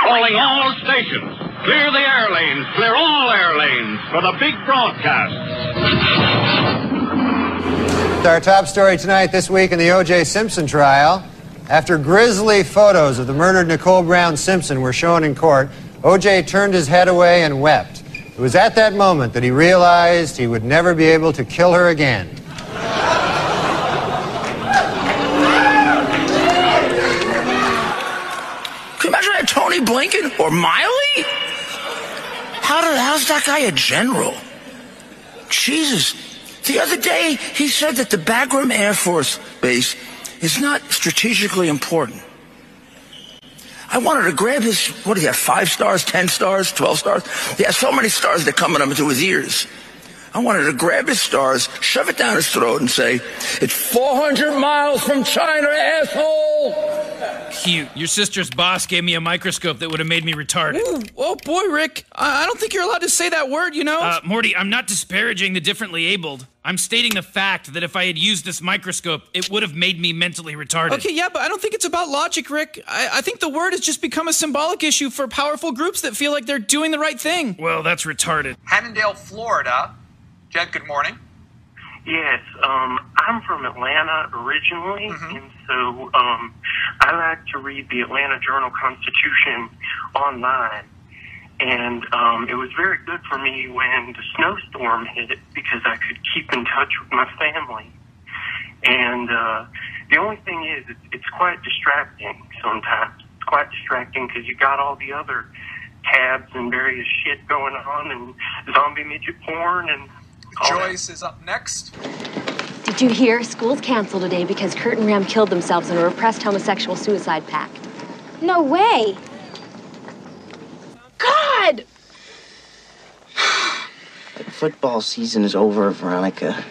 Calling all stations. Clear the air lanes. Clear all air lanes for the big broadcast. Our top story tonight, this week in the O.J. Simpson trial. After grisly photos of the murdered Nicole Brown Simpson were shown in court, O.J. turned his head away and wept. It was at that moment that he realized he would never be able to kill her again. Tony Blinken or Miley? How's that guy a general? Jesus. The other day, he said that the Bagram Air Force Base is not strategically important. I wanted to grab his, what do you have, 5 stars, 10 stars, 12 stars? He has so many stars that come into his ears. I wanted to grab his stars, shove it down his throat, and say, it's 400 miles from China, asshole! Cute. Your sister's boss gave me a microscope that would have made me retarded. Ooh, oh, boy, Rick. I don't think you're allowed to say that word, you know? Morty, I'm not disparaging the differently abled. I'm stating the fact that if I had used this microscope, it would have made me mentally retarded. Okay, yeah, but I don't think it's about logic, Rick. I think the word has just become a symbolic issue for powerful groups that feel like they're doing the right thing. Well, that's retarded. Haddonfield, Florida. Jed, good morning. Yes, I'm from Atlanta originally, and so I like to read the Atlanta Journal-Constitution online. And it was very good for me when the snowstorm hit because I could keep in touch with my family. And the only thing is, it's quite distracting sometimes. It's quite distracting because you got all the other tabs and various shit going on and zombie midget porn and... Joyce is up next. Did you hear? School's canceled today because Kurt and Ram killed themselves in a repressed homosexual suicide pact. No way. God! Football season is over, Veronica.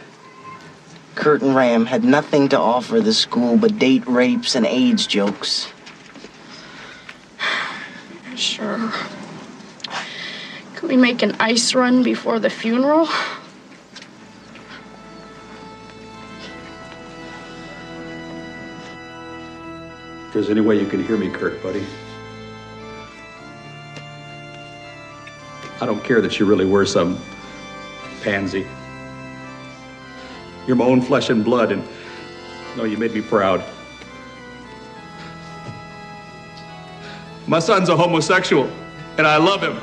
Kurt and Ram had nothing to offer the school but date rapes and AIDS jokes. Sure. Could we make an ice run before the funeral? If there's any way you can hear me, Kurt, buddy. I don't care that you really were some pansy. You're my own flesh and blood, and no, you made me proud. My son's a homosexual, and I love him.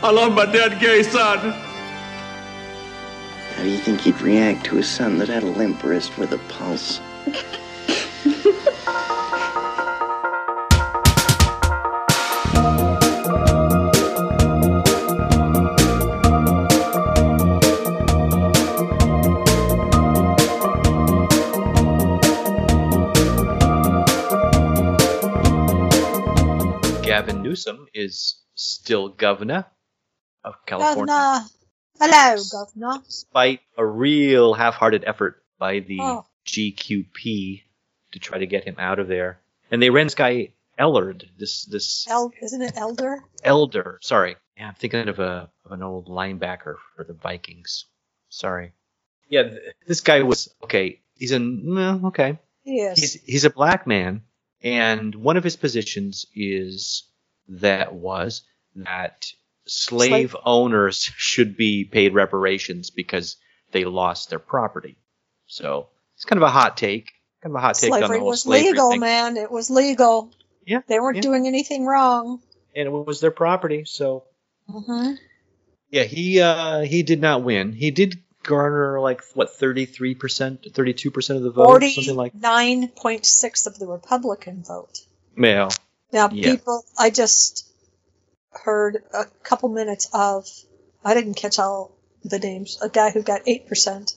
I love my dead gay son. How do you think he'd react to a son that had a limp wrist with a pulse? Gavin Newsom is still governor of California. Governor. Hello, governor. Despite a real half-hearted effort by the GQP to try to get him out of there. And they ran this guy Ellard. Isn't it Elder? Elder, sorry. Yeah, I'm thinking of an old linebacker for the Vikings. Sorry. Yeah, this guy was okay. Yes. He's a black man, and one of his positions was that slave owners should be paid reparations because they lost their property. So it's kind of a hot take. Kind of a hot take on the whole slavery thing. Slavery was legal, man. It was legal. Yeah. They weren't doing anything wrong. And it was their property, so. Mm-hmm. Yeah, he did not win. He did garner 33%, 32% of the vote? 49.6% of the Republican vote. Well. Now, people, I just heard a couple minutes of, I didn't catch all the names, a guy who got 8%.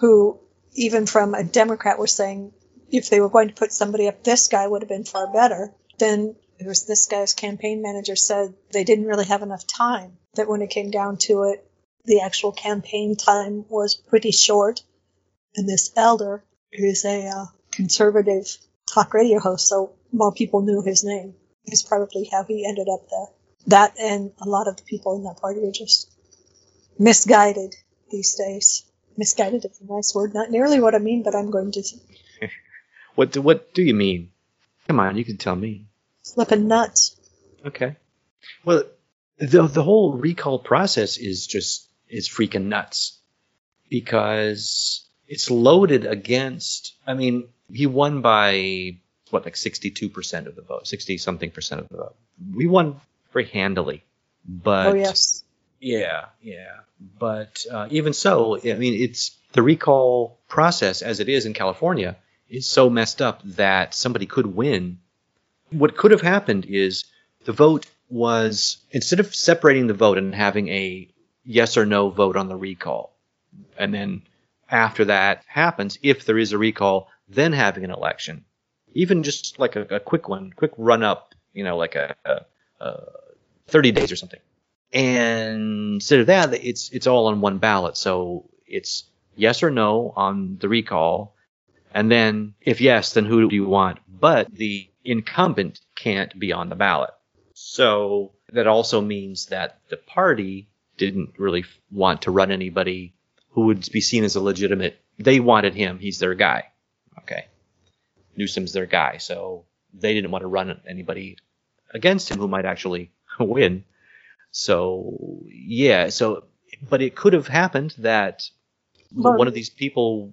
Who, even from a Democrat, was saying if they were going to put somebody up, this guy would have been far better. Then it was this guy's campaign manager said they didn't really have enough time, that when it came down to it, the actual campaign time was pretty short. And this Elder, who's a conservative talk radio host, so more people knew his name, is probably how he ended up there. That and a lot of the people in that party are just misguided these days. Misguided is a nice word. Not nearly what I mean, but I'm going to. What do you mean? Come on, you can tell me. Slip a nut. Okay. Well, the whole recall process is just is freaking nuts because it's loaded against. I mean, he won by what, like 62% of the vote, 60-something% of the vote. We won very handily, but oh yes, yeah. But even so, I mean, it's the recall process as it is in California is so messed up that somebody could win. What could have happened is the vote was, instead of separating the vote and having a yes or no vote on the recall, and then after that happens, if there is a recall, then having an election, even just like a quick one, quick run up, you know, like a 30 days or something. And instead of that, it's all on one ballot. So it's yes or no on the recall. And then if yes, then who do you want? But the incumbent can't be on the ballot. So that also means that the party didn't really want to run anybody who would be seen as a legitimate. They wanted him. He's their guy. Okay. Newsom's their guy. So they didn't want to run anybody against him who might actually win. So, yeah. So, but it could have happened that one of these people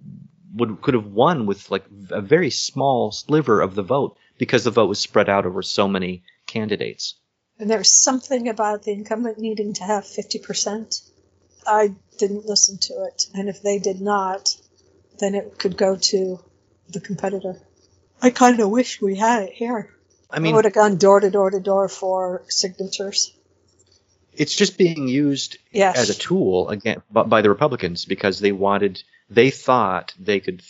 could have won with like a very small sliver of the vote because the vote was spread out over so many candidates. And there was something about the incumbent needing to have 50%. I didn't listen to it. And if they did not, then it could go to the competitor. I kind of wish we had it here. I mean, I would have gone door to door to door for signatures. It's just being used as a tool again by the Republicans because they thought they could.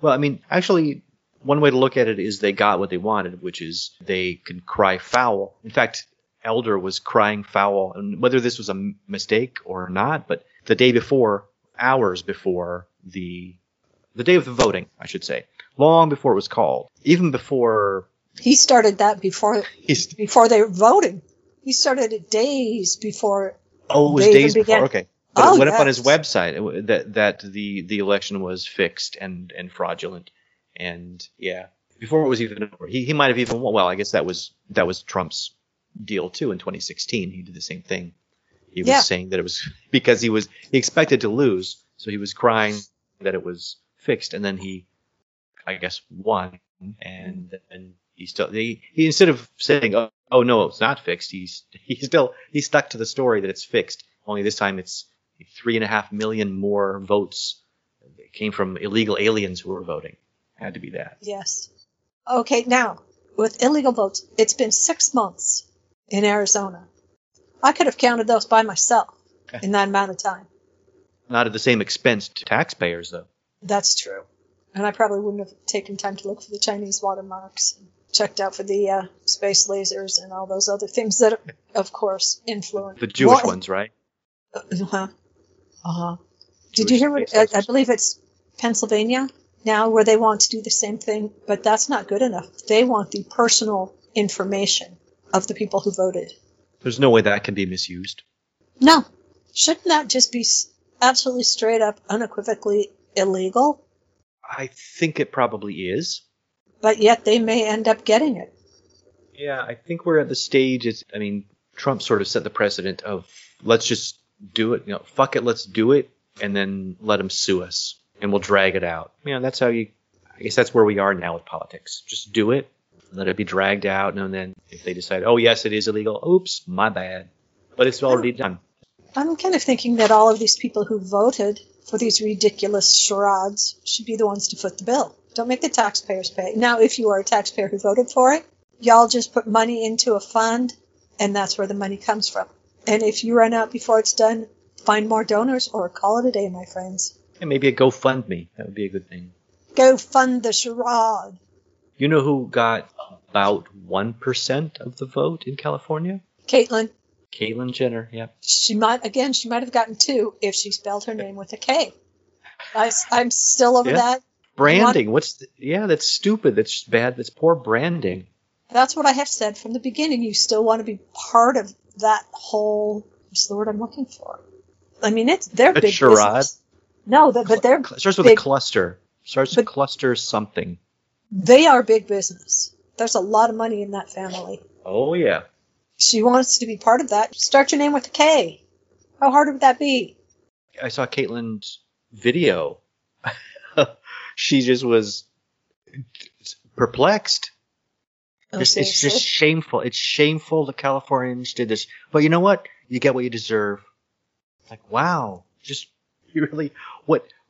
Well, I mean, actually, one way to look at it is they got what they wanted, which is they could cry foul. In fact, Elder was crying foul, and whether this was a mistake or not, but the day before, hours before the day of the voting, I should say, long before it was called, even before he started that before they were voting. He started it days before. Oh, it was days before. Okay. But it went up on his website that the election was fixed and fraudulent. And yeah, before it was even over, he might have even won. Well, I guess that was Trump's deal too. In 2016, he did the same thing. He was saying that it was because he expected to lose, so he was crying that it was fixed, and then he, I guess, won. And then he still he instead of saying, oh no, it's not fixed. He stuck to the story that it's fixed. Only this time it's 3.5 million more votes that came from illegal aliens who were voting. Had to be that. Yes. Okay. Now with illegal votes, it's been 6 months in Arizona. I could have counted those by myself in that amount of time. Not at the same expense to taxpayers, though. That's true. And I probably wouldn't have taken time to look for the Chinese watermarks. Checked out for the space lasers and all those other things that, of course, influence the Jewish ones, right? Did you hear what? I believe it's Pennsylvania now, where they want to do the same thing, but that's not good enough. They want the personal information of the people who voted. There's no way that can be misused. No, shouldn't that just be absolutely straight up, unequivocally illegal? I think it probably is. But yet they may end up getting it. Yeah, I think we're at the stage. Trump sort of set the precedent of let's just do it. You know, fuck it, let's do it, and then let them sue us, and we'll drag it out. You know, that's how you. I guess that's where we are now with politics. Just do it, let it be dragged out, and then if they decide, oh yes, it is illegal. Oops, my bad. But it's already done. I'm kind of thinking that all of these people who voted for these ridiculous charades should be the ones to foot the bill. Don't make the taxpayers pay. Now, if you are a taxpayer who voted for it, y'all just put money into a fund, and that's where the money comes from. And if you run out before it's done, find more donors or call it a day, my friends. And maybe a GoFundMe. That would be a good thing. Go fund the charade. You know who got about 1% of the vote in California? Caitlyn Jenner, yeah. She might have gotten 2 if she spelled her name with a K. I'm still over that. Branding. That's stupid. That's just bad. That's poor branding. That's what I have said from the beginning. You still want to be part of that whole, what's the word I'm looking for? I mean, it's their big charade. Business. No, but they're starts with a cluster. Starts with cluster something. They are big business. There's a lot of money in that family. Oh, yeah. She wants to be part of that. Start your name with a K. How hard would that be? I saw Caitlyn's video. She just was perplexed. Oh, it's just shameful. It's shameful that Californians did this. But you know what? You get what you deserve. Like, wow. Just you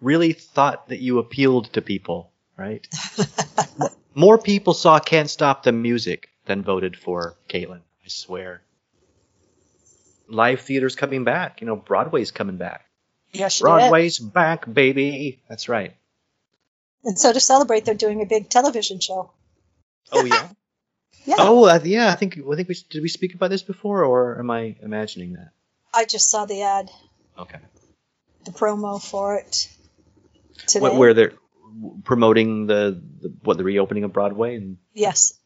really thought that you appealed to people, right? More people saw Can't Stop the Music than voted for Caitlyn, I swear. Live theater's coming back. You know, Broadway's coming back. Yes, yeah, Broadway's back, baby. That's right. And so to celebrate, they're doing a big television show. Oh, yeah? Yeah. Oh, yeah. I think did we speak about this before, or am I imagining that? I just saw the ad. Okay. The promo for it today. Where they're promoting the reopening of Broadway and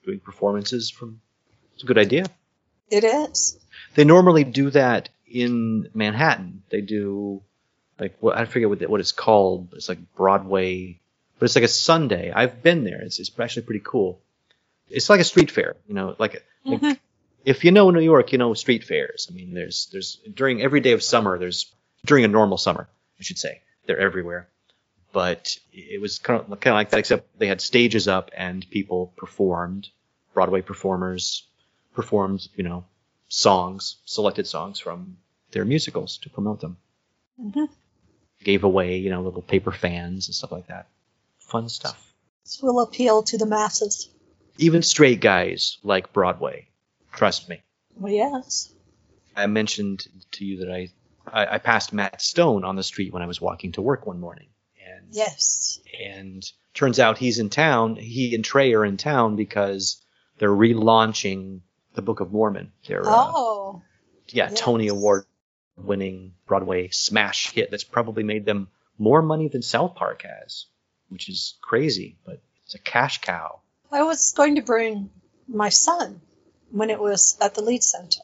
doing performances from. It's a good idea. It is. They normally do that in Manhattan. They do I forget what it's called. It's like Broadway, but it's like a Sunday. I've been there. It's actually pretty cool. It's like a street fair, you know, like if you know New York, you know street fairs. I mean, there's during every day of summer, during a normal summer, I should say, they're everywhere. But it was kind of like that, except they had stages up and people performed. Broadway performers performed, you know, selected songs from their musicals to promote them. Mm-hmm. Gave away, you know, little paper fans and stuff like that. Fun stuff. This will appeal to the masses. Even straight guys like Broadway. Trust me. Well, yes. I mentioned to you that I passed Matt Stone on the street when I was walking to work one morning. And, yes. And turns out he's in town. He and Trey are in town because they're relaunching the Book of Mormon. They're, yes. Tony Award-winning Broadway smash hit that's probably made them more money than South Park has, which is crazy, but it's a cash cow. I was going to bring my son when it was at the Leeds Center.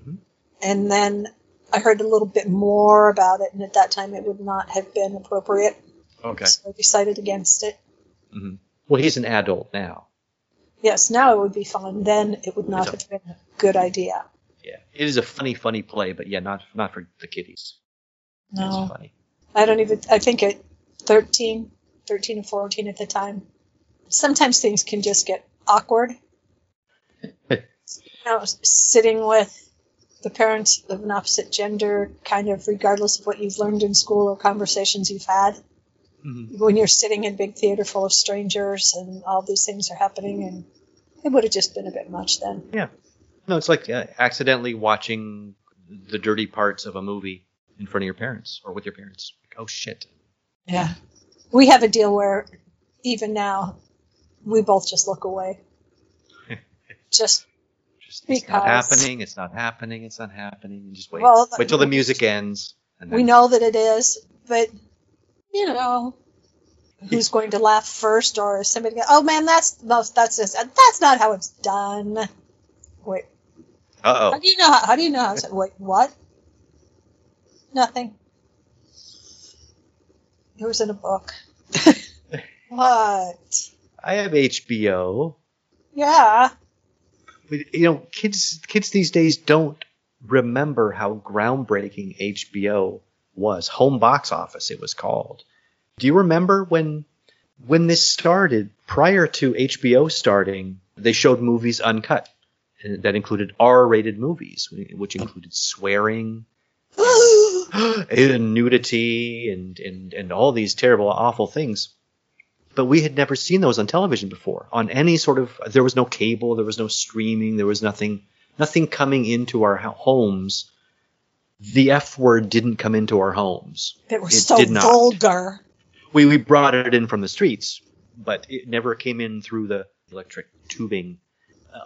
Mm-hmm. And then I heard a little bit more about it, and at that time it would not have been appropriate. Okay. So I decided against it. Mm-hmm. Well, he's an adult now. Yes, now it would be fun. Then it would not have been a good idea. Yeah. It is a funny, funny play, but yeah, not for the kiddies. No. It's funny. I think at 13 and 14 at the time, sometimes things can just get awkward. You know, sitting with the parents of an opposite gender, kind of regardless of what you've learned in school or conversations you've had. Mm-hmm. When you're sitting in a big theater full of strangers and all these things are happening, and it would have just been a bit much then. Yeah. No, it's like accidentally watching the dirty parts of a movie in front of your parents or with your parents. Like, oh, shit. Yeah. We have a deal where even now, we both just look away. Just because. It's not happening. And just wait. Well, wait till the music ends. And we know that it is, but, you know, who's going to laugh first, or is somebody going, oh, man, that's this. That's not how it's done. Wait. Uh-oh. How do you know how it's done? Wait, what? Nothing. It was in a book. What? I have HBO. Yeah. You know, kids these days don't remember how groundbreaking HBO was. Home box office, it was called. Do you remember when this started? Prior to HBO starting, they showed movies uncut, and that included R-rated movies, which included swearing, and nudity, and all these terrible, awful things. But we had never seen those on television before. On any sort of, there was no cable, there was no streaming, there was nothing coming into our homes. The F word didn't come into our homes. It was so vulgar. We brought it in from the streets, but it never came in through the electric tubing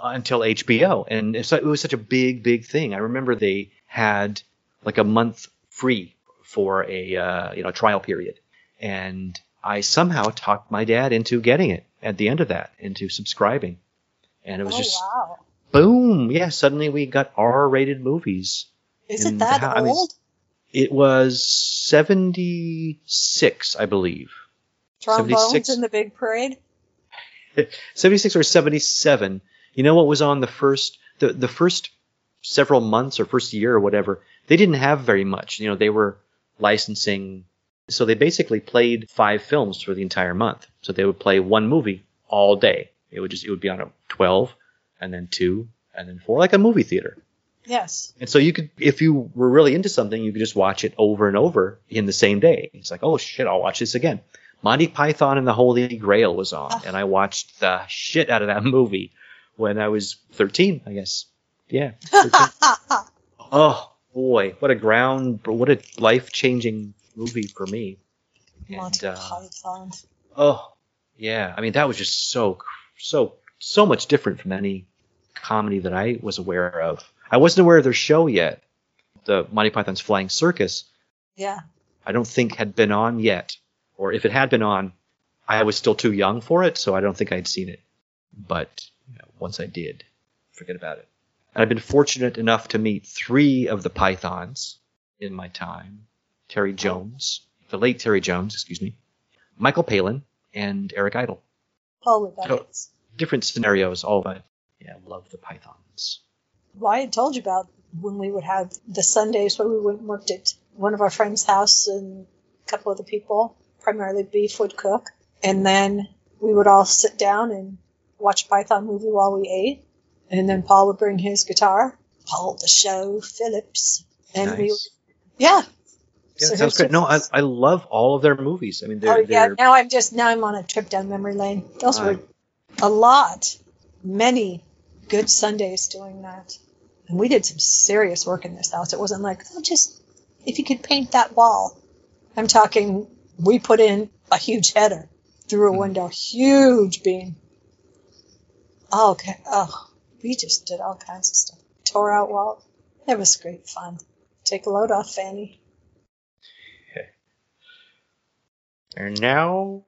until HBO. And so it was such a big, big thing. I remember they had like a month free for a trial period, and I somehow talked my dad into getting it at the end of that, into subscribing. And it was boom. Yeah, suddenly we got R-rated movies. Is it that old? I mean, it was 76, I believe. Trombones in the Big Parade? 76 or 77. You know what was on the first several months or first year or whatever? They didn't have very much. You know, they were licensing. So they basically played 5 films for the entire month. So they would play one movie all day. It would be on at 12 and then 2 and then 4, like a movie theater. Yes. And so you could, if you were really into something, you could just watch it over and over in the same day. It's like, oh shit, I'll watch this again. Monty Python and the Holy Grail was on, and I watched the shit out of that movie when I was 13, I guess. Yeah. 13. Oh boy, what a life-changing movie for me. Monty Python. Oh yeah, I mean that was just so much different from any comedy that I was aware of. I wasn't aware of their show yet, the Monty Python's Flying Circus. Yeah. I don't think had been on yet. Or if it had been on, I was still too young for it, so I don't think I'd seen it. But you know, once I did, forget about it. And I've been fortunate enough to meet 3 of the Pythons in my time. Terry Jones, the late Terry Jones, excuse me, Michael Palin, and Eric Idle. Holy buckets. So, different scenarios, all but yeah, love the Pythons. Well, I had told you about when we would have the Sundays where we went and worked at one of our friends' house and a couple other people. Primarily Beef would cook, and then we would all sit down and watch a Python movie while we ate, and then Paul would bring his guitar, Paul the Show Phillips, and nice. We would, yeah, so sounds good. No, I love all of their movies. I mean, they're now I'm on a trip down memory lane. Those were many good Sundays doing that, and we did some serious work in this house. It wasn't like just if you could paint that wall. I'm talking. We put in a huge header through a window, huge beam. Oh, okay. Oh, we just did all kinds of stuff. Tore out walls. It was great fun. Take a load off, Fanny. Okay. And now,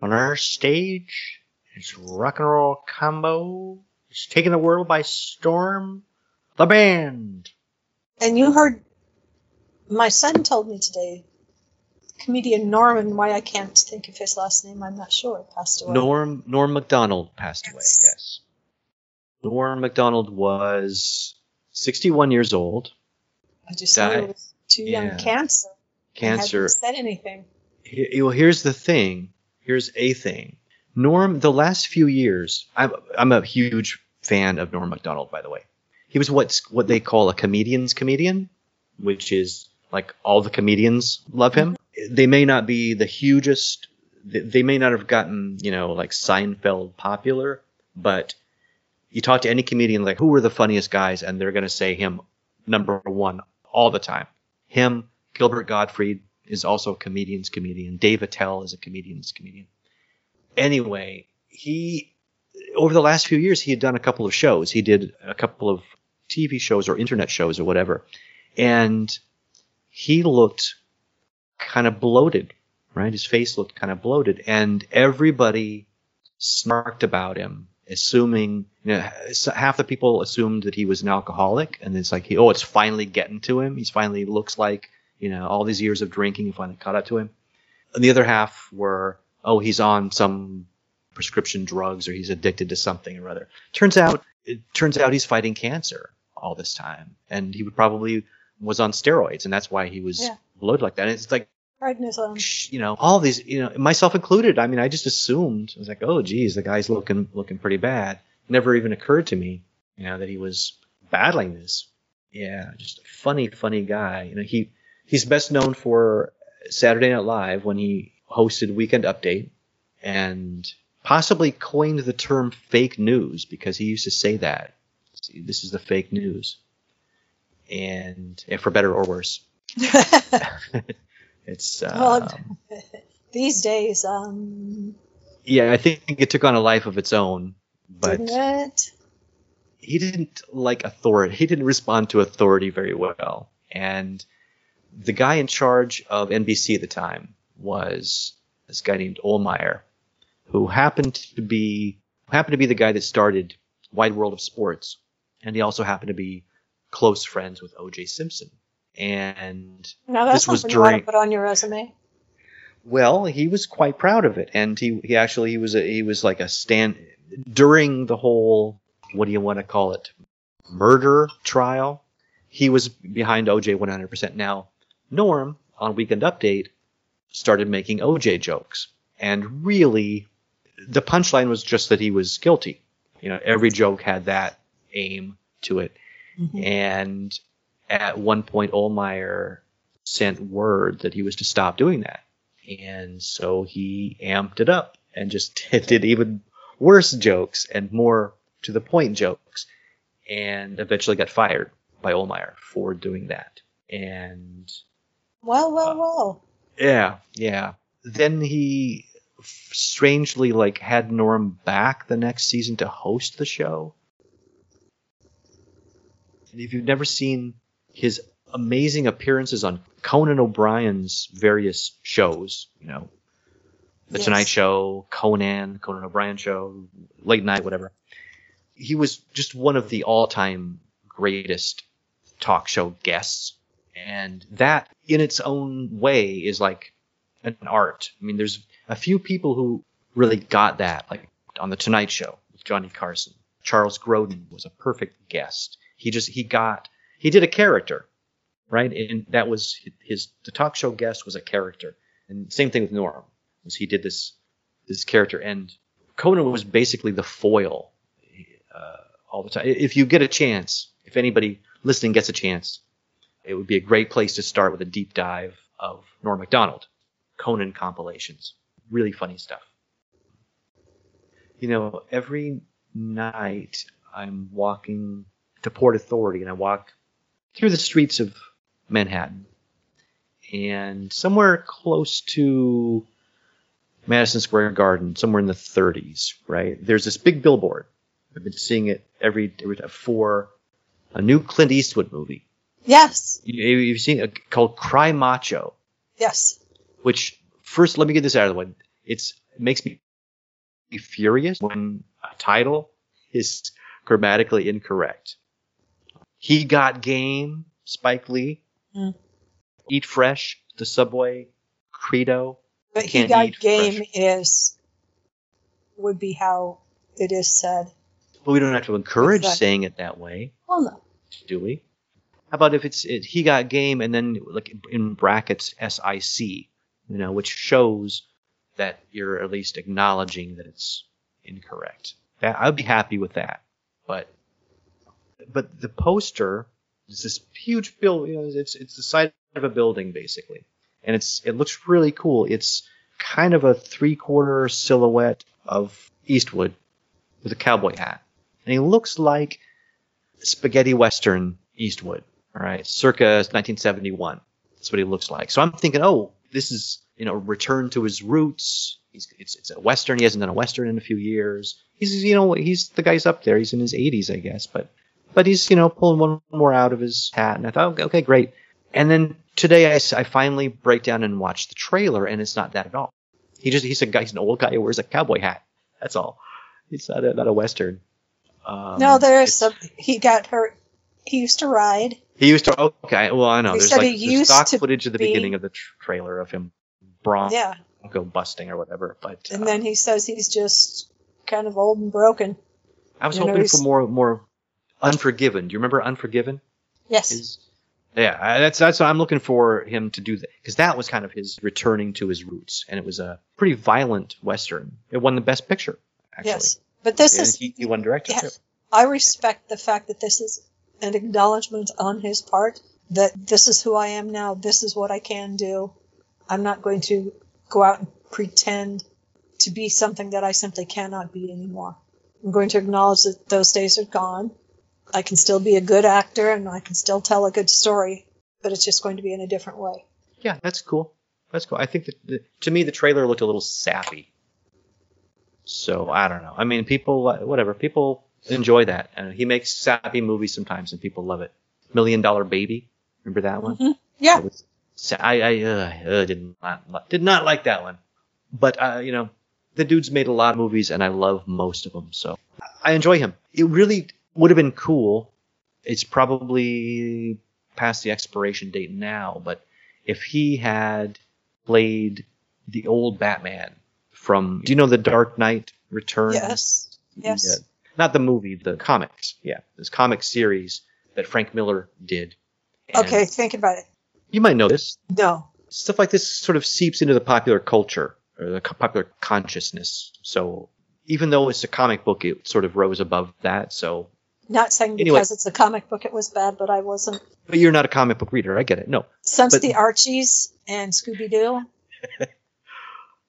on our stage, it's Rock and Roll Combo. It's taking the world by storm. The band. And you heard, my son told me today, comedian I can't think of his last name, I'm not sure, passed away. Norm MacDonald passed away, yes. Norm MacDonald was 61 years old. I just knew he was too young. Cancer. Cancer. I hadn't said anything. Well, here's the thing. Here's a thing. Norm, the last few years, I'm a huge fan of Norm MacDonald, by the way. He was what they call a comedian's comedian, which is like all the comedians love him. They may not be the hugest, they may not have gotten, you know, like Seinfeld popular, but you talk to any comedian, like, who are the funniest guys? And they're going to say him number 1 all the time. Him, Gilbert Gottfried is also a comedian's comedian. Dave Attell is a comedian's comedian. Anyway, he, over the last few years, he had done a couple of shows. He did a couple of TV shows or internet shows or whatever. And he looked kind of bloated, right? His face looked kind of bloated, and everybody snarked about him, assuming, you know, half the people assumed that he was an alcoholic, and it's like, it's finally getting to him. He's finally looks like, you know, all these years of drinking finally caught up to him. And the other half were, he's on some prescription drugs or he's addicted to something or other. Turns out he's fighting cancer all this time, and he would probably was on steroids, and that's why he was bloated like that. And it's like, you know, all these, you know, myself included. I mean, I just assumed, I was like, oh, geez, the guy's looking pretty bad. It never even occurred to me, you know, that he was battling this. Yeah, just a funny guy. You know, he's best known for Saturday Night Live when he hosted Weekend Update and possibly coined the term fake news because he used to say that. See, this is the fake news. And for better or worse. It's well, these days I think it took on a life of its own, but didn't it? He didn't like authority. He didn't respond to authority very well, and the guy in charge of NBC at the time was this guy named Ohlmeyer, who happened to be the guy that started Wide World of Sports, and he also happened to be close friends with O.J. Simpson. And now that's something you want to put on your resume. Well, he was quite proud of it, and he was like a stand during the whole, what do you want to call it, murder trial. He was behind O.J. 100%. Now, Norm on Weekend Update started making O.J. jokes, and really, the punchline was just that he was guilty. You know, every joke had that aim to it, mm-hmm. and at one point, Ohlmeyer sent word that he was to stop doing that. And so he amped it up and just did even worse jokes and more to the point jokes, and eventually got fired by Ohlmeyer for doing that. And well. Yeah. Then he strangely had Norm back the next season to host the show. And if you've never seen his amazing appearances on Conan O'Brien's various shows, the Tonight Show, Conan O'Brien Show, Late Night, whatever. He was just one of the all-time greatest talk show guests. And that in its own way is like an art. I mean, there's a few people who really got that, like on the Tonight Show with Johnny Carson. Charles Grodin was a perfect guest. He did a character. Right, and that was the talk show guest was a character, and same thing with Norm, was he did this character, and Conan was basically the foil all the time. If you get a chance, if anybody listening gets a chance, it would be a great place to start with a deep dive of Norm MacDonald, Conan compilations, really funny stuff. Every night I'm walking to Port Authority, and I walk through the streets of Manhattan, and somewhere close to Madison Square Garden, somewhere in the 30s, right? There's this big billboard. I've been seeing it every time for a new Clint Eastwood movie. Yes. You've seen it, called Cry Macho. Yes. Which, first, let me get this out of the way. It makes me furious when a title is grammatically incorrect. He Got Game, Spike Lee. Mm. Eat Fresh, the Subway credo. But He Got Game would be how it is said. Well, we don't have to encourage saying it that way. Well, no. Do we? How about if it's He Got Game and then in brackets SIC, which shows that you're at least acknowledging that it's incorrect. That I'd be happy with that, But the poster is this huge building. It's the side of a building, basically. And it looks really cool. It's kind of a three-quarter silhouette of Eastwood with a cowboy hat. And he looks like spaghetti Western Eastwood, all right, circa 1971. That's what he looks like. So I'm thinking, oh, this is, return to his roots. It's a Western. He hasn't done a Western in a few years. He's the guy's up there. He's in his 80s, I guess, But he's, pulling one more out of his hat. And I thought, okay, great. And then today I finally break down and watch the trailer, and it's not that at all. He's an old guy who wears a cowboy hat. That's all. It's not a Western. No, there is some. He got hurt. He used to ride. He used to. Okay, well, I know. There's stock footage of the beginning of the trailer of him bronco busting or whatever. But and then he says he's just kind of old and broken. I was hoping for more. Unforgiven. Do you remember Unforgiven? Yes. That's what I'm looking for him to do, because that was kind of his returning to his roots, and it was a pretty violent Western. It won the Best Picture, actually. Yes, but he won director too. I respect the fact that this is an acknowledgement on his part that this is who I am now. This is what I can do. I'm not going to go out and pretend to be something that I simply cannot be anymore. I'm going to acknowledge that those days are gone. I can still be a good actor, and I can still tell a good story, but it's just going to be in a different way. Yeah, that's cool. I think that, to me, the trailer looked a little sappy. So, I don't know. I mean, people enjoy that. And he makes sappy movies sometimes, and people love it. $1 Million Baby. Remember that one? Mm-hmm. Yeah. I did not like that one. But, the dude's made a lot of movies, and I love most of them. So, I enjoy him. It really would have been cool. It's probably past the expiration date now, but if he had played the old Batman from, do you know, The Dark Knight Returns? Yes. Yes. Yeah. Not the movie, the comics. Yeah. This comic series that Frank Miller did. And okay. Thinking about it. You might know this. No. Stuff like this sort of seeps into the popular culture or the popular consciousness. So even though it's a comic book, it sort of rose above that. So not saying because it's a comic book it was bad, but I wasn't. But you're not a comic book reader. I get it. No. Since the Archies and Scooby-Doo.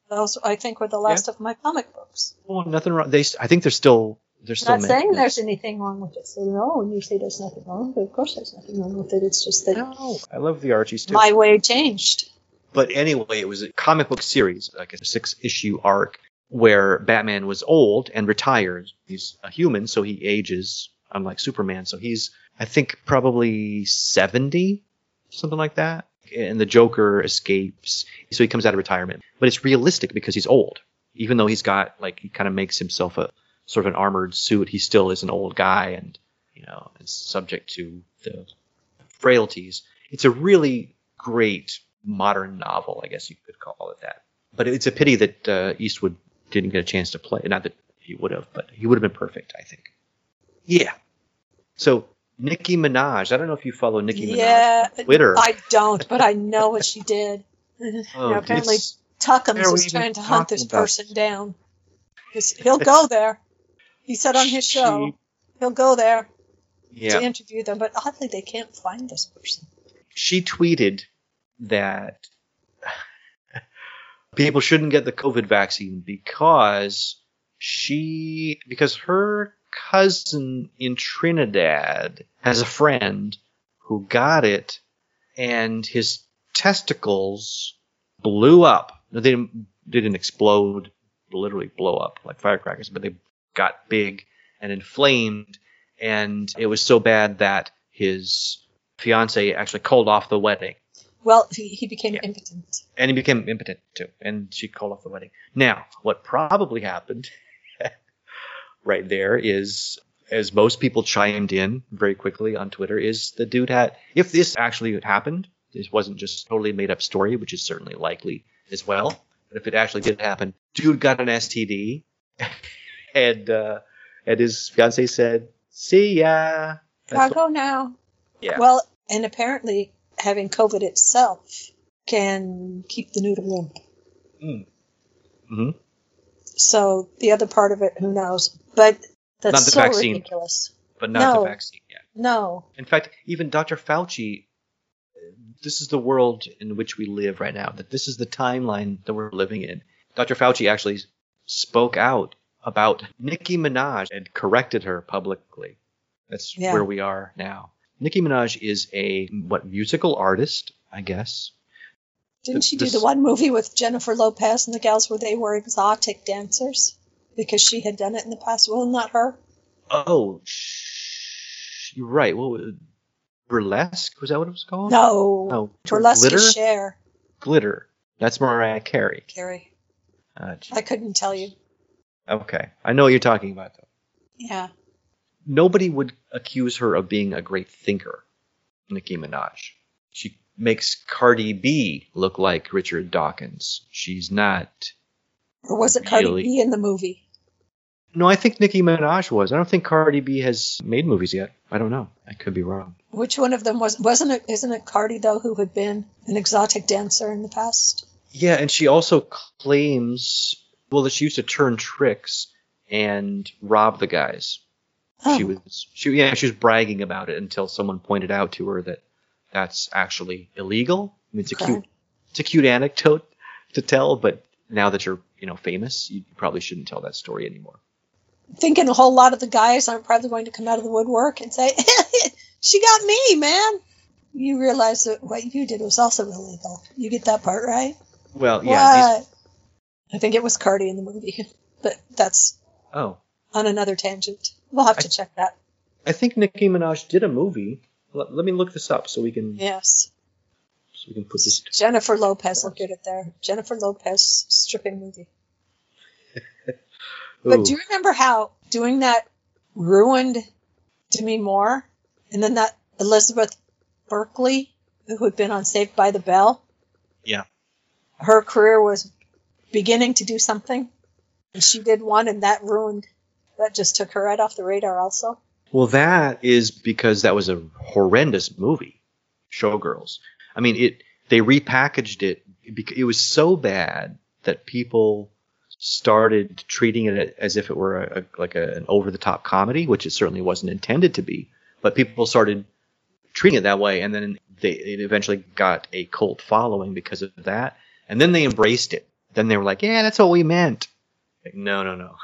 Those, I think, were the last of my comic books. Well, nothing wrong. I think they're still... I'm not saying there's anything wrong with it. So no, when you say there's nothing wrong, but of course there's nothing wrong with it. It's just that... No, I love the Archies, too. My way changed. But anyway, it was a comic book series, like a 6-issue arc, where Batman was old and retired. He's a human, so he ages, unlike Superman. So he's, I think, probably 70, something like that. And the Joker escapes, so he comes out of retirement. But it's realistic because he's old. Even though he's got, like, he kind of makes himself a sort of an armored suit, he still is an old guy and, you know, is subject to the frailties. It's a really great modern novel, I guess you could call it that. But it's a pity that Eastwood didn't get a chance to play. Not that he would have, but he would have been perfect, I think. Yeah. So... Nicki Minaj. I don't know if you follow Nicki Minaj on Twitter. I don't, but I know what she did. Oh, apparently, Tuckums was trying to hunt this person down. He'll go there. He said on his show, he'll go there to interview them. But oddly, they can't find this person. She tweeted that people shouldn't get the COVID vaccine because her cousin in Trinidad has a friend who got it, and his testicles blew up. They didn't explode, literally blow up like firecrackers, but they got big and inflamed, and it was so bad that his fiance actually called off the wedding. Well, he became impotent. And he became impotent, too, and she called off the wedding. Now, what probably happened... right there is, as most people chimed in very quickly on Twitter, is the dude had, if this actually had happened, this wasn't just a totally made up story, which is certainly likely as well. But if it actually did happen, dude got an STD and his fiance said, see ya. I'll go now. Yeah. Well, and apparently having COVID itself can keep the noodle limp. Mm-hmm. So the other part of it, who knows? But that's so vaccine, ridiculous. But not the vaccine yet. No. In fact, even Dr. Fauci, this is the world in which we live right now, that this is the timeline that we're living in. Dr. Fauci actually spoke out about Nicki Minaj and corrected her publicly. That's where we are now. Nicki Minaj is a musical artist, I guess. Didn't she do the one movie with Jennifer Lopez and the gals where they were exotic dancers? Because she had done it in the past. Well, not her. Oh, you're right. Well, Burlesque? Was that what it was called? No. Burlesque is Cher. Glitter. That's Mariah Carey. I couldn't tell you. Okay. I know what you're talking about, though. Yeah. Nobody would accuse her of being a great thinker, Nicki Minaj. She makes Cardi B look like Richard Dawkins. She's not. Or was it Cardi B in the movie? No, I think Nicki Minaj was. I don't think Cardi B has made movies yet. I don't know. I could be wrong. Which one of them was? Wasn't it? Isn't it Cardi though, who had been an exotic dancer in the past? Yeah, and she also claims that she used to turn tricks and rob the guys. Oh. She was bragging about it until someone pointed out to her that that's actually illegal. I mean, it's a cute anecdote to tell, but now that you're famous, you probably shouldn't tell that story anymore. I'm thinking a whole lot of the guys aren't probably going to come out of the woodwork and say, "She got me, man." You realize that what you did was also illegal. You get that part right? Well, yeah. I think it was Cardi in the movie, but that's on another tangent. We'll have to check that. I think Nicki Minaj did a movie. Let me look this up so we can. Yes. So we can put this. Jennifer Lopez will get it there. Jennifer Lopez stripping movie. But do you remember how doing that ruined Demi Moore, and then that Elizabeth Berkley, who had been on Saved by the Bell? Yeah. Her career was beginning to do something, and she did one, and that just took her right off the radar also. Well, that is because that was a horrendous movie, Showgirls. I mean, they repackaged it. It was so bad that people started treating it as if it were an over-the-top comedy, which it certainly wasn't intended to be. But people started treating it that way, and then it eventually got a cult following because of that. And then they embraced it. Then they were like, yeah, that's what we meant. Like, no.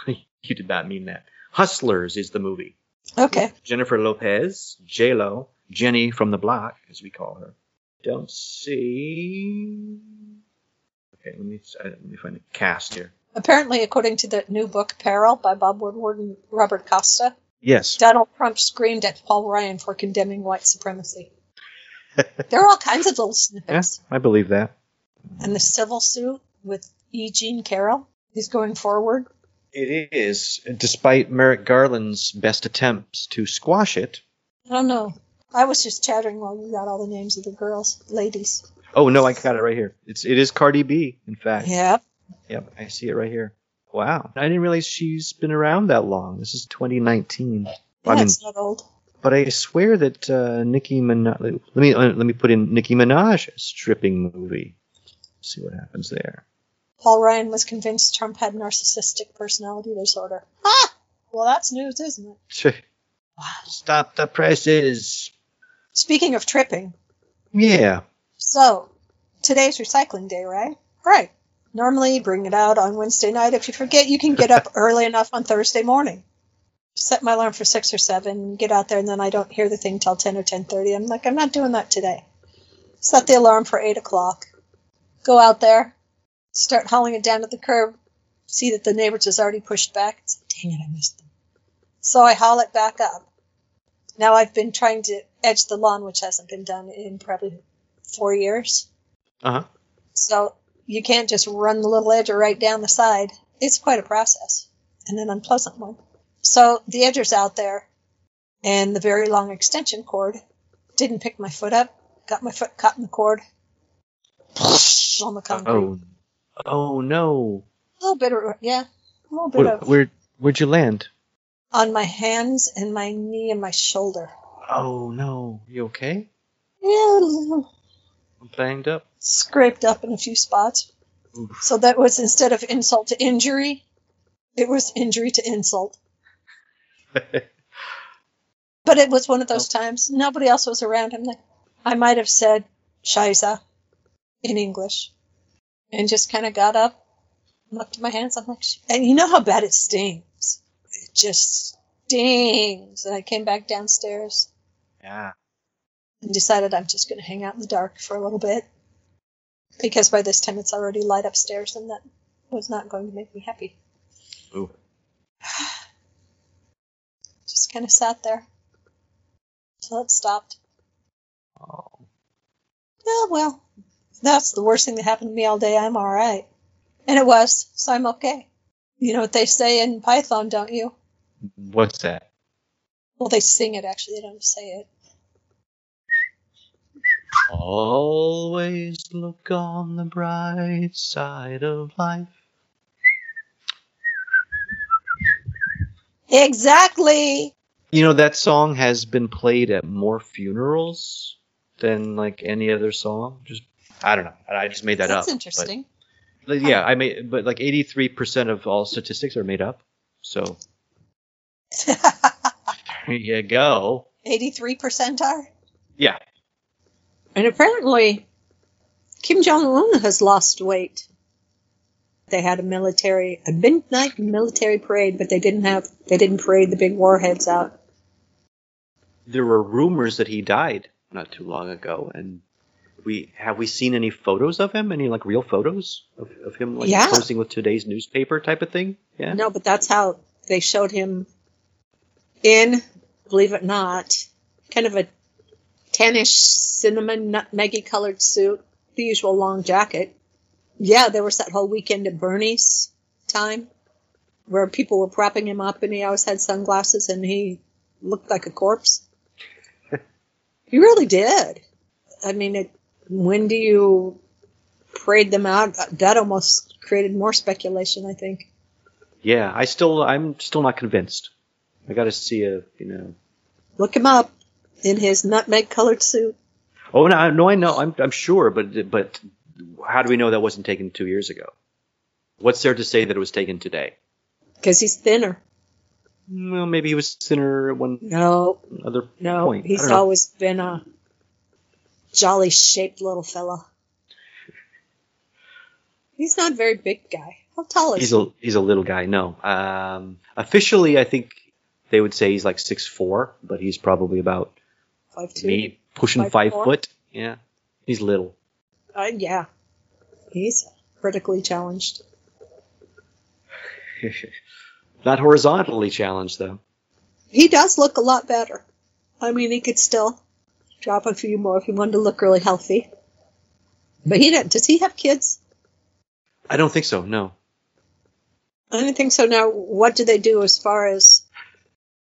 You did not mean that. Hustlers is the movie. Okay. Jennifer Lopez, J-Lo, Jenny from the block, as we call her. Don't see. Okay, let me find a cast here. Apparently, according to the new book, Peril, by Bob Woodward and Robert Costa. Yes. Donald Trump screamed at Paul Ryan for condemning white supremacy. There are all kinds of little snippets. Yeah, I believe that. And the civil suit with E. Jean Carroll is going forward. It is, despite Merrick Garland's best attempts to squash it. I don't know. I was just chattering while you got all the names of the girls, ladies. Oh, no, I got it right here. It is Cardi B, in fact. Yep, I see it right here. Wow. I didn't realize she's been around that long. This is 2019. That's not old. But I swear that Nicki Minaj... Let me put in Nicki Minaj stripping movie. See what happens there. Paul Ryan was convinced Trump had narcissistic personality disorder. Ah! Well, that's news, isn't it? Stop the presses. Speaking of tripping. Yeah. So, today's recycling day, right? Right. Normally, bring it out on Wednesday night. If you forget, you can get up early enough on Thursday morning. Set my alarm for 6 or 7, get out there, and then I don't hear the thing till 10 or 10:30. I'm like, I'm not doing that today. Set the alarm for 8 o'clock. Go out there. Start hauling it down to the curb, see that the neighbors has already pushed back. It's like, dang it, I missed them. So I haul it back up. Now I've been trying to edge the lawn, which hasn't been done in probably 4 years. Uh-huh. So you can't just run the little edger right down the side. It's quite a process, and an unpleasant one. So the edger's out there, and the very long extension cord didn't pick my foot up. Got my foot caught in the cord. On the concrete. Oh. Oh no! A little bit. Where'd you land? On my hands and my knee and my shoulder. Oh no! You okay? Yeah, I'm banged up. Scraped up in a few spots. Oof. So that was, instead of insult to injury, it was injury to insult. But it was one of those times nobody else was around. I'm like, I might have said "Shiza" in English. And just kind of got up, looked at my hands. I'm like, and you know how bad it stings. It just stings. And I came back downstairs. Yeah. And decided I'm just going to hang out in the dark for a little bit. Because by this time it's already light upstairs, and that was not going to make me happy. Ooh. Just kind of sat there until it stopped. Oh. Oh, well. That's the worst thing that happened to me all day. I'm all right. And it was, so I'm okay. You know what they say in Python, don't you? What's that? Well, they sing it, actually. They don't say it. Always look on the bright side of life. Exactly. You know, that song has been played at more funerals than, like, any other song. Just... I don't know. I just made that up. That's interesting. But yeah, but like 83% of all statistics are made up. So there you go. 83% are? Yeah. And apparently Kim Jong-un has lost weight. They had a midnight military parade, but they didn't parade the big warheads out. There were rumors that he died not too long ago, and have we seen any photos of him? Any like real photos of him posing with today's newspaper type of thing? Yeah. No, but that's how they showed him in, believe it or not, kind of a tannish cinnamon nutmeggy colored suit, the usual long jacket. Yeah, there was that whole Weekend at Bernie's time where people were propping him up, and he always had sunglasses, and he looked like a corpse. He really did. I mean, when do you prayed them out, that almost created more speculation, I think. Yeah, I'm still not convinced. I got to see Look him up in his nutmeg-colored suit. Oh, no, I know. I'm sure, but how do we know that wasn't taken 2 years ago? What's there to say that it was taken today? Because he's thinner. Well, maybe he was thinner at one other point. No, he's always been a jolly-shaped little fella. He's not a very big guy. How tall is he? He's a little guy, no. Officially, I think they would say he's like 6'4", but he's probably about 5'2", maybe pushing 5 foot. Yeah, he's little. Yeah, he's vertically challenged. Not horizontally challenged, though. He does look a lot better. I mean, he could still drop a few more if he wanted to look really healthy. But he didn't. Does he have kids? I don't think so, no. I don't think so. Now, what do they do as far as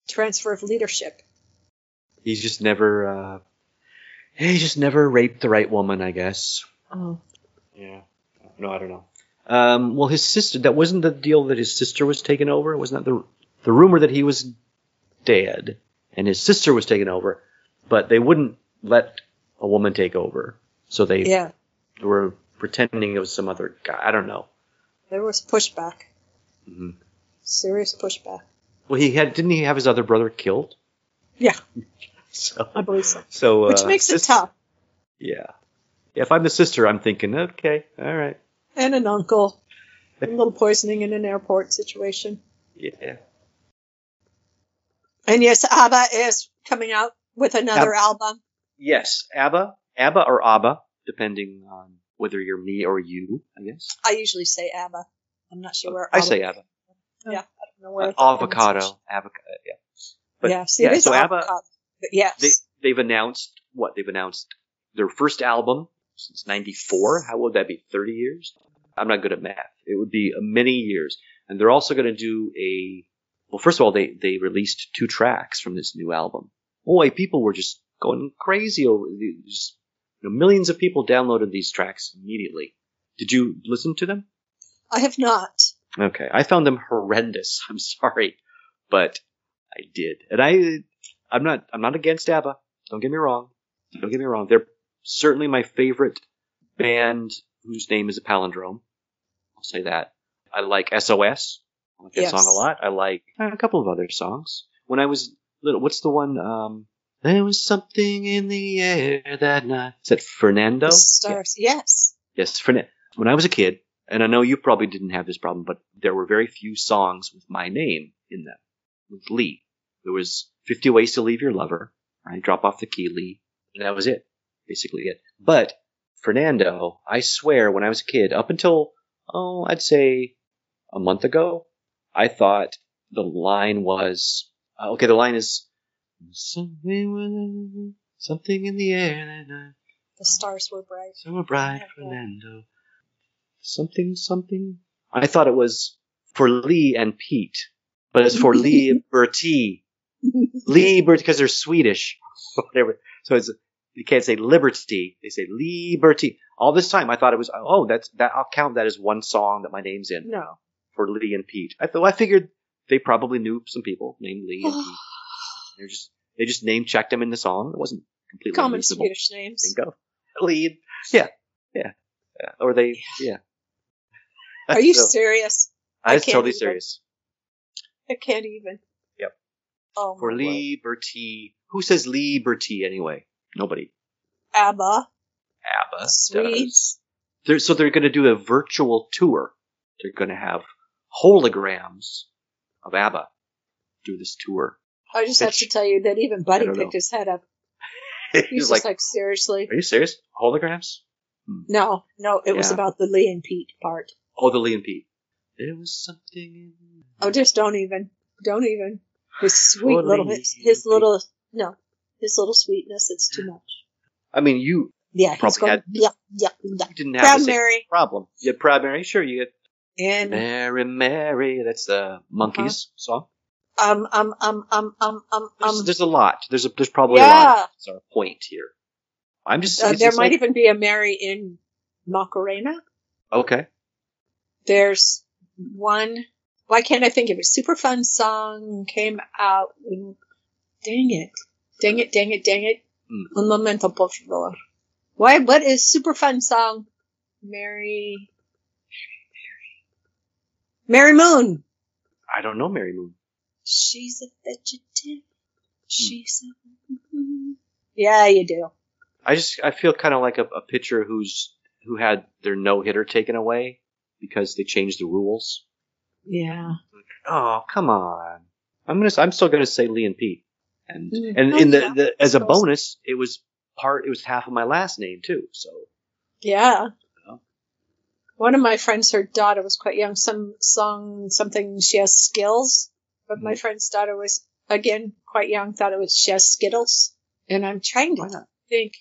transfer of leadership? He just never raped the right woman, I guess. Oh. Yeah. No, I don't know. Well, his sister, that wasn't the deal that his sister was taken over? Wasn't that the rumor that he was dead and his sister was taken over, but they wouldn't let a woman take over. So they were pretending it was some other guy. I don't know. There was pushback. Mm-hmm. Serious pushback. Well, didn't he have his other brother killed? Yeah. So, I believe so. Which makes it tough. Yeah. If I'm the sister, I'm thinking, okay, all right. And an uncle. A little poisoning in an airport situation. Yeah. And yes, ABBA is coming out with another album. Yes, ABBA or ABBA, depending on whether you're me or you, I guess. I usually say ABBA. I'm not sure where. I say ABBA. Yeah, I don't know where. Avocado. Yeah. But, yeah. See, yeah, so ABBA. But yes. They've announced what? They've announced their first album. Since 94, how would that be? 30 years? I'm not good at math. It would be many years. And they're also going to do well, first of all, they released 2 tracks from this new album. Boy, people were just going crazy over these. Millions of people downloaded these tracks immediately. Did you listen to them? I have not. Okay. I found them horrendous. I'm sorry. But I did. And I'm not against ABBA. Don't get me wrong. They're certainly my favorite band whose name is a palindrome. I'll say that. I like SOS. I like that song a lot. I like a couple of other songs. When I was little, what's the one? There was something in the air that night. Is that Fernando? The Stars, yes. Yes, Fernando. When I was a kid, and I know you probably didn't have this problem, but there were very few songs with my name in them, with Lee. There was 50 Ways to Leave Your Lover, right? Drop off the key, Lee. And that was it. Basically it. But Fernando, I swear, when I was a kid, up until, I'd say a month ago, I thought the line was, the line is, something in the air. The stars were bright. So were bright, Fernando. Something. I thought it was for Lee and Pete, but it's for Liberty. Liberty, because they're Swedish. Whatever. So it's... They can't say liberty. They say liberty. All this time, I thought it was, I'll count that as one song that my name's in. No. For Lee and Pete. I figured they probably knew some people named Lee and Pete. They just name-checked them in the song. It wasn't completely common unreasonable. Swedish names. There you go. Lee. Yeah. Or they, yeah. Are you serious? I'm totally serious. I can't even. Yep. Oh, for liberty. Lord. Who says liberty anyway? Nobody. ABBA. Swedes. So they're going to do a virtual tour. They're going to have holograms of ABBA do this tour. I just have to tell you that even Buddy picked his head up. He's just like, seriously? Are you serious? Holograms? No. It was about the Lee and Pete part. Oh, the Lee and Pete. There was something. Oh, just don't even. His sweet His little sweetness, it's too much. I mean, you probably had... Yeah. You didn't have Proud Mary problem. You had Proud Mary? Sure, you had... And Mary, Mary. That's the Monkees song. There's a lot. There's probably a lot. That's our point here. I'm just... there might even be a Mary in Macarena. Okay. There's one, why can't I think of it? Super fun song came out. Dang it. Un momento, por favor. Why? What is super fun song? Mary Moon. I don't know Mary Moon. She's a vegetarian. She's a. Yeah, you do. I feel kind of like a pitcher who had their no hitter taken away because they changed the rules. Yeah. Oh, come on. I'm still gonna say Lee and Pete. And in the as a bonus, it was half of my last name too. So. Yeah. One of my friends, her daughter was quite young. She has skills. But my friend's daughter was, again, quite young, thought it was she has Skittles. And I'm trying to think,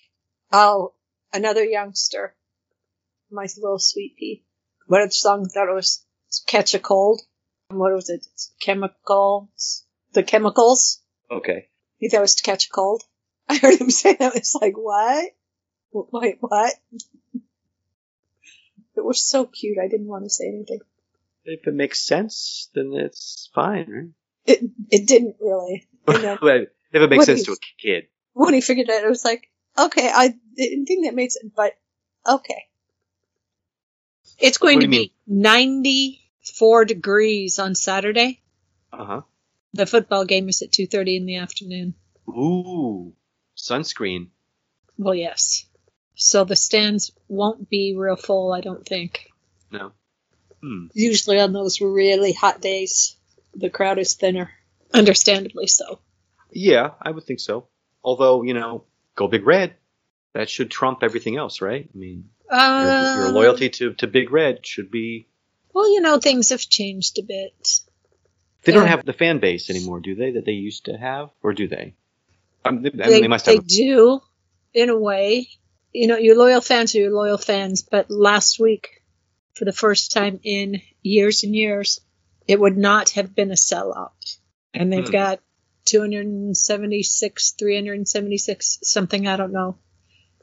another youngster, my little sweet pea. What other song thought it was Catch a Cold? What was it? Chemicals. The Chemicals. Okay. You thought it was to Catch a Cold? I heard him say that. It's like, what? Wait, what? It was so cute. I didn't want to say anything. If it makes sense, then it's fine, right? It didn't really. If it makes sense to a kid. When he figured it out, it was like, okay, I didn't think that made sense, but okay. It's going to be 94 degrees on Saturday. Uh-huh. The football game is at 2:30 in the afternoon. Ooh, sunscreen. Well, yes. So the stands won't be real full, I don't think. No. Hmm. Usually on those really hot days, the crowd is thinner. Understandably so. Yeah, I would think so. Although, go Big Red. That should trump everything else, right? I mean, your loyalty to Big Red should be... Well, things have changed a bit. They don't have the fan base anymore, do they, that they used to have? Or do they? They must have. They do, in a way. Your loyal fans are your loyal fans, but last week, for the first time in years and years, it would not have been a sellout. And they've got 376, something, I don't know,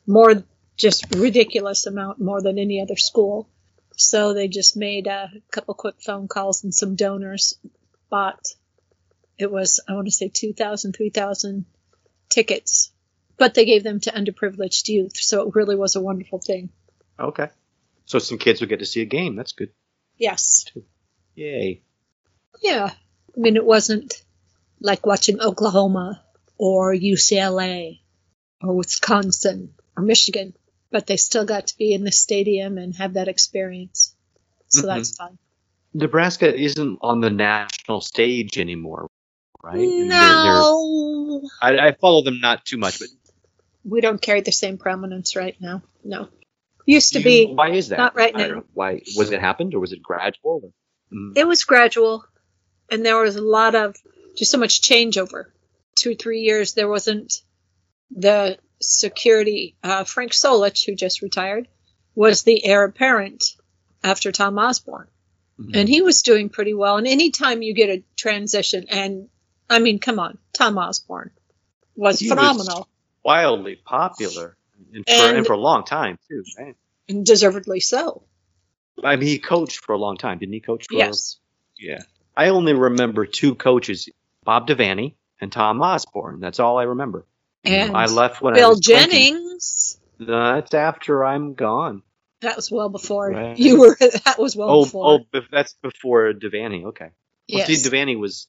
more, just ridiculous amount, more than any other school. So they just made a couple quick phone calls and some donors bought, it was, I want to say 2,000, 3,000 tickets. But they gave them to underprivileged youth, so it really was a wonderful thing. Okay. So some kids will get to see a game. That's good. Yes. Yay. Yeah. I mean, it wasn't like watching Oklahoma or UCLA or Wisconsin or Michigan, but they still got to be in the stadium and have that experience. So that's fun. Nebraska isn't on the national stage anymore, right? No. I follow them not too much, but... We don't carry the same prominence right now. No. Used to be. Why is that? Not right now. Why? Was it happened or was it gradual? Mm. It was gradual. And there was a lot of just so much changeover. 2 or 3 years, there wasn't the security. Frank Solich, who just retired, was the heir apparent after Tom Osborne. Mm-hmm. And he was doing pretty well. And anytime you get a transition, and I mean, come on, Tom Osborne was phenomenal. Wildly popular and for a long time too, right? And deservedly so. I mean, he coached for a long time, didn't he? Yes. Yeah, I only remember two coaches: Bob Devaney and Tom Osborne. That's all I remember. And I left when Bill Jennings. That's after I'm gone. That was well before you were. That was well before. Oh, that's before Devaney. Okay. Well, yes. See, Devaney was.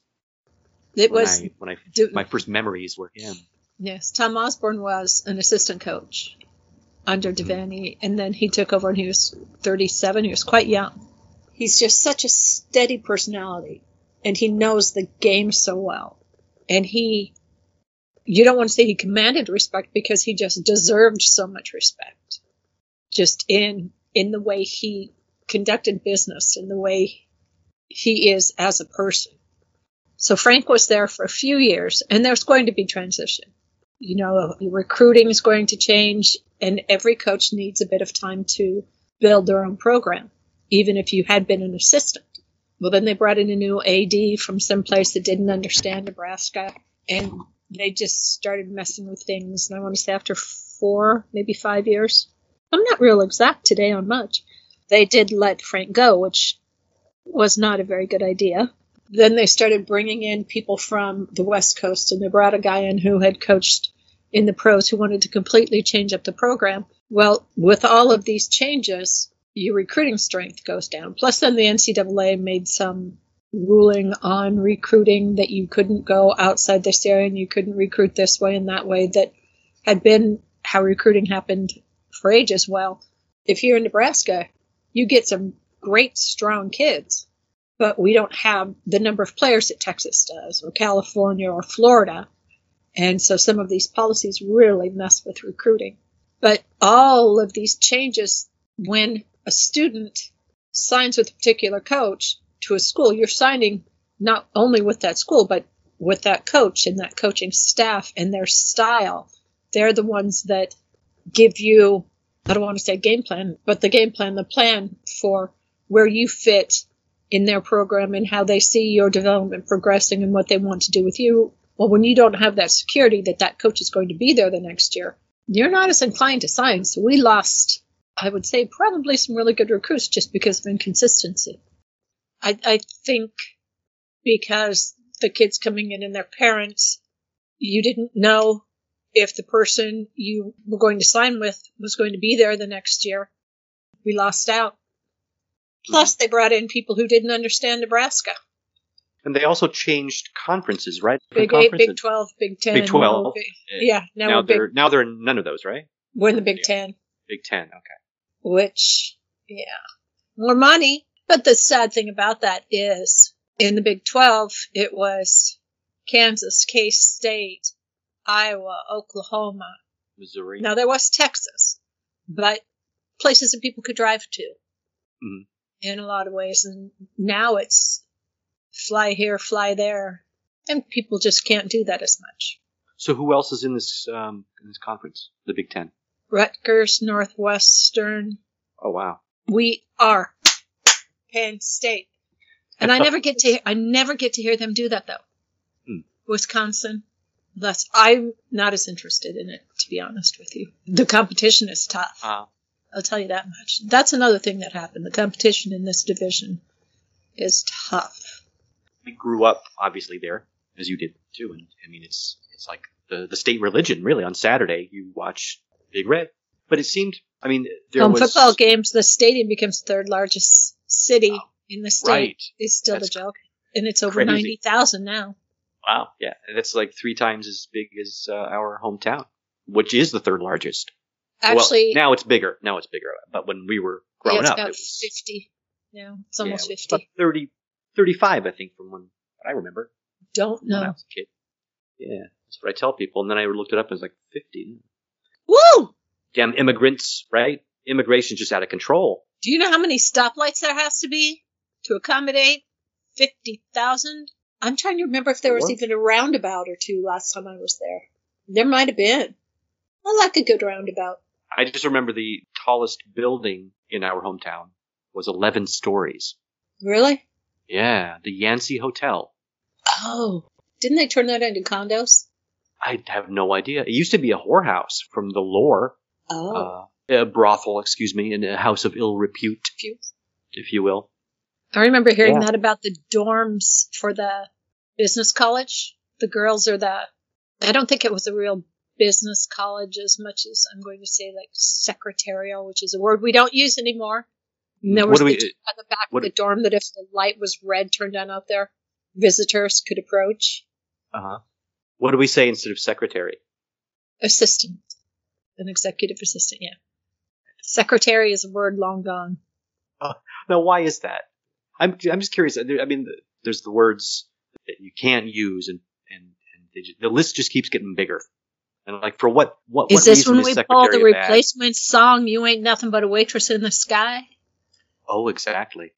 It when was I, when I my first memories were him. Yes, Tom Osborne was an assistant coach under Devaney, and then he took over, and he was 37. He was quite young. He's just such a steady personality, and he knows the game so well. And you don't want to say he commanded respect because he just deserved so much respect, just in the way he conducted business, in the way he is as a person. So Frank was there for a few years, and there's going to be transition. Recruiting is going to change, and every coach needs a bit of time to build their own program, even if you had been an assistant. Well, then they brought in a new AD from someplace that didn't understand Nebraska, and they just started messing with things. And I want to say after 4, maybe 5 years, I'm not real exact today on much. They did let Frank go, which was not a very good idea. Then they started bringing in people from the West Coast, and they brought a guy in who had coached in the pros who wanted to completely change up the program. Well, with all of these changes, your recruiting strength goes down. Plus, then the NCAA made some ruling on recruiting that you couldn't go outside this area and you couldn't recruit this way and that way, that had been how recruiting happened for ages. Well, if you're in Nebraska, you get some great, strong kids, but we don't have the number of players that Texas does or California or Florida. And so some of these policies really mess with recruiting. But all of these changes, when a student signs with a particular coach to a school, you're signing not only with that school, but with that coach and that coaching staff and their style. They're the ones that give you, I don't want to say game plan, but the plan for where you fit in their program and how they see your development progressing and what they want to do with you. Well, when you don't have that security that that coach is going to be there the next year, you're not as inclined to sign. So we lost, I would say, probably some really good recruits just because of inconsistency. I think because the kids coming in and their parents, you didn't know if the person you were going to sign with was going to be there the next year. We lost out. Plus, they brought in people who didn't understand Nebraska. And they also changed conferences, right? Big 8, Big 12, Big 10. Big 12. Yeah. Now they're in none of those, right? We're in the Big 10. Big 10, okay. Which, yeah. More money. But the sad thing about that is, in the Big 12, it was Kansas, K-State, Iowa, Oklahoma, Missouri. Now, there was Texas, but places that people could drive to in a lot of ways. And now it's fly here, fly there, and people just can't do that as much. So who else is in this conference, the Big Ten? Rutgers, Northwestern. Oh, wow. We are. Penn State. And I never get to hear them do that, though. Wisconsin. Thus, I'm not as interested in it, to be honest with you. The competition is tough. I'll tell you that much. That's another thing that happened. The competition in this division is tough. I grew up, obviously, there, as you did, too. And I mean, it's like the state religion, really. On Saturday, you watch Big Red. But it seemed, I mean, there was... On football games, the stadium becomes third largest city in the state. Right. Is still the joke. And it's over 90,000 now. Wow. Yeah. And that's like 3 times as big as our hometown, which is the third largest. Actually, well, now it's bigger. But when we were growing up, it was 50. Now it's almost 50. About 35, I think, from when I remember. Don't know. When I was a kid. Yeah. That's what I tell people. And then I looked it up and it was like 50. Woo! Damn immigrants, right? Immigration's just out of control. Do you know how many stoplights there has to be to accommodate 50,000? I'm trying to remember if there was even a roundabout or two last time I was there. There might have been. I like a good roundabout. I just remember the tallest building in our hometown was 11 stories. Really? Yeah, the Yancey Hotel. Oh, didn't they turn that into condos? I have no idea. It used to be a whorehouse from the lore. Oh. A brothel, excuse me, in a house of ill repute, if you will. I remember hearing that about the dorms for the business college. The girls are I don't think it was a real business college as much as I'm going to say like secretarial, which is a word we don't use anymore. And there was on the back of the dorm that if the light was red turned on out there, visitors could approach. Uh-huh. What do we say instead of secretary? Assistant. An executive assistant, yeah. Secretary is a word long gone. Now, why is that? I'm just curious. I mean, there's the words that you can't use, and the list just keeps getting bigger. And like, for what is this reason when is we call the replacement song "You Ain't Nothing But a Waitress in the Sky"? Oh, exactly.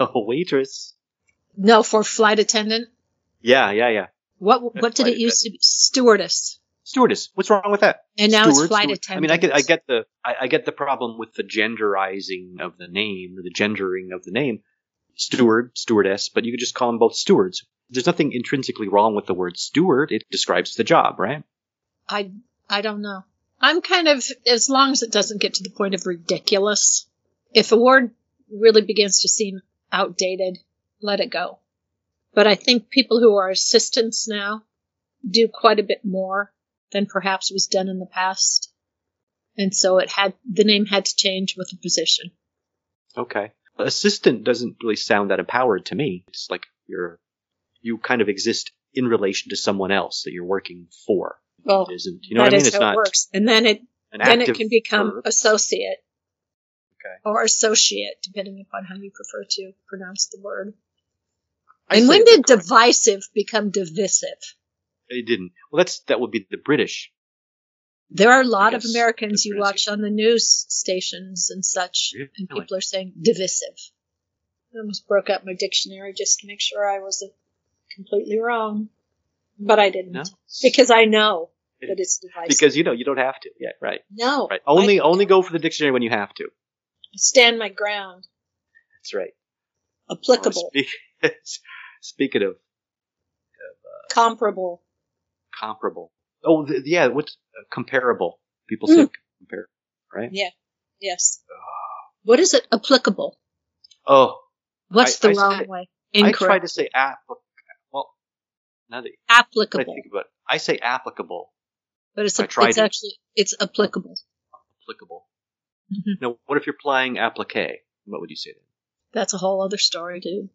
A waitress. No, for flight attendant. Yeah. What did it used to be? Stewardess. Stewardess. What's wrong with that? And now it's flight attendant. I mean, I get the problem with the genderizing of the name, or the gendering of the name, steward, stewardess. But you could just call them both stewards. There's nothing intrinsically wrong with the word steward. It describes the job, right? I don't know. I'm kind of, as long as it doesn't get to the point of ridiculous, if a word really begins to seem outdated, let it go. But I think people who are assistants now do quite a bit more than perhaps was done in the past. And so it had, the name had to change with the position. Okay. Assistant doesn't really sound that empowered to me. It's like you kind of exist in relation to someone else that you're working for. Well, it isn't, you know what I mean? It's not. It works. And then it can become verb. Associate. Okay. Or associate, depending upon how you prefer to pronounce the word. And when did divisive become divisive? It didn't. Well, that would be the British. There are a lot of Americans you watch on the news stations and such, really? And people are saying divisive. I almost broke out my dictionary just to make sure I wasn't completely wrong, but I didn't, because I know that it's divisive. Because you know you don't have to, yeah, right? No, right. Only go for the dictionary when you have to. Stand my ground. That's right. Applicable. Speaking of comparable. Oh, yeah. What's comparable? People say comparable, right? Yeah. Yes. What is it? Applicable. Oh. What's the wrong way? Incorrect. I try to say applicable. Well, now that applicable. When I think about it, I say applicable. But it's applicable. Applicable. Mm-hmm. Now, what if you're playing applique? What would you say then? That's a whole other story, dude.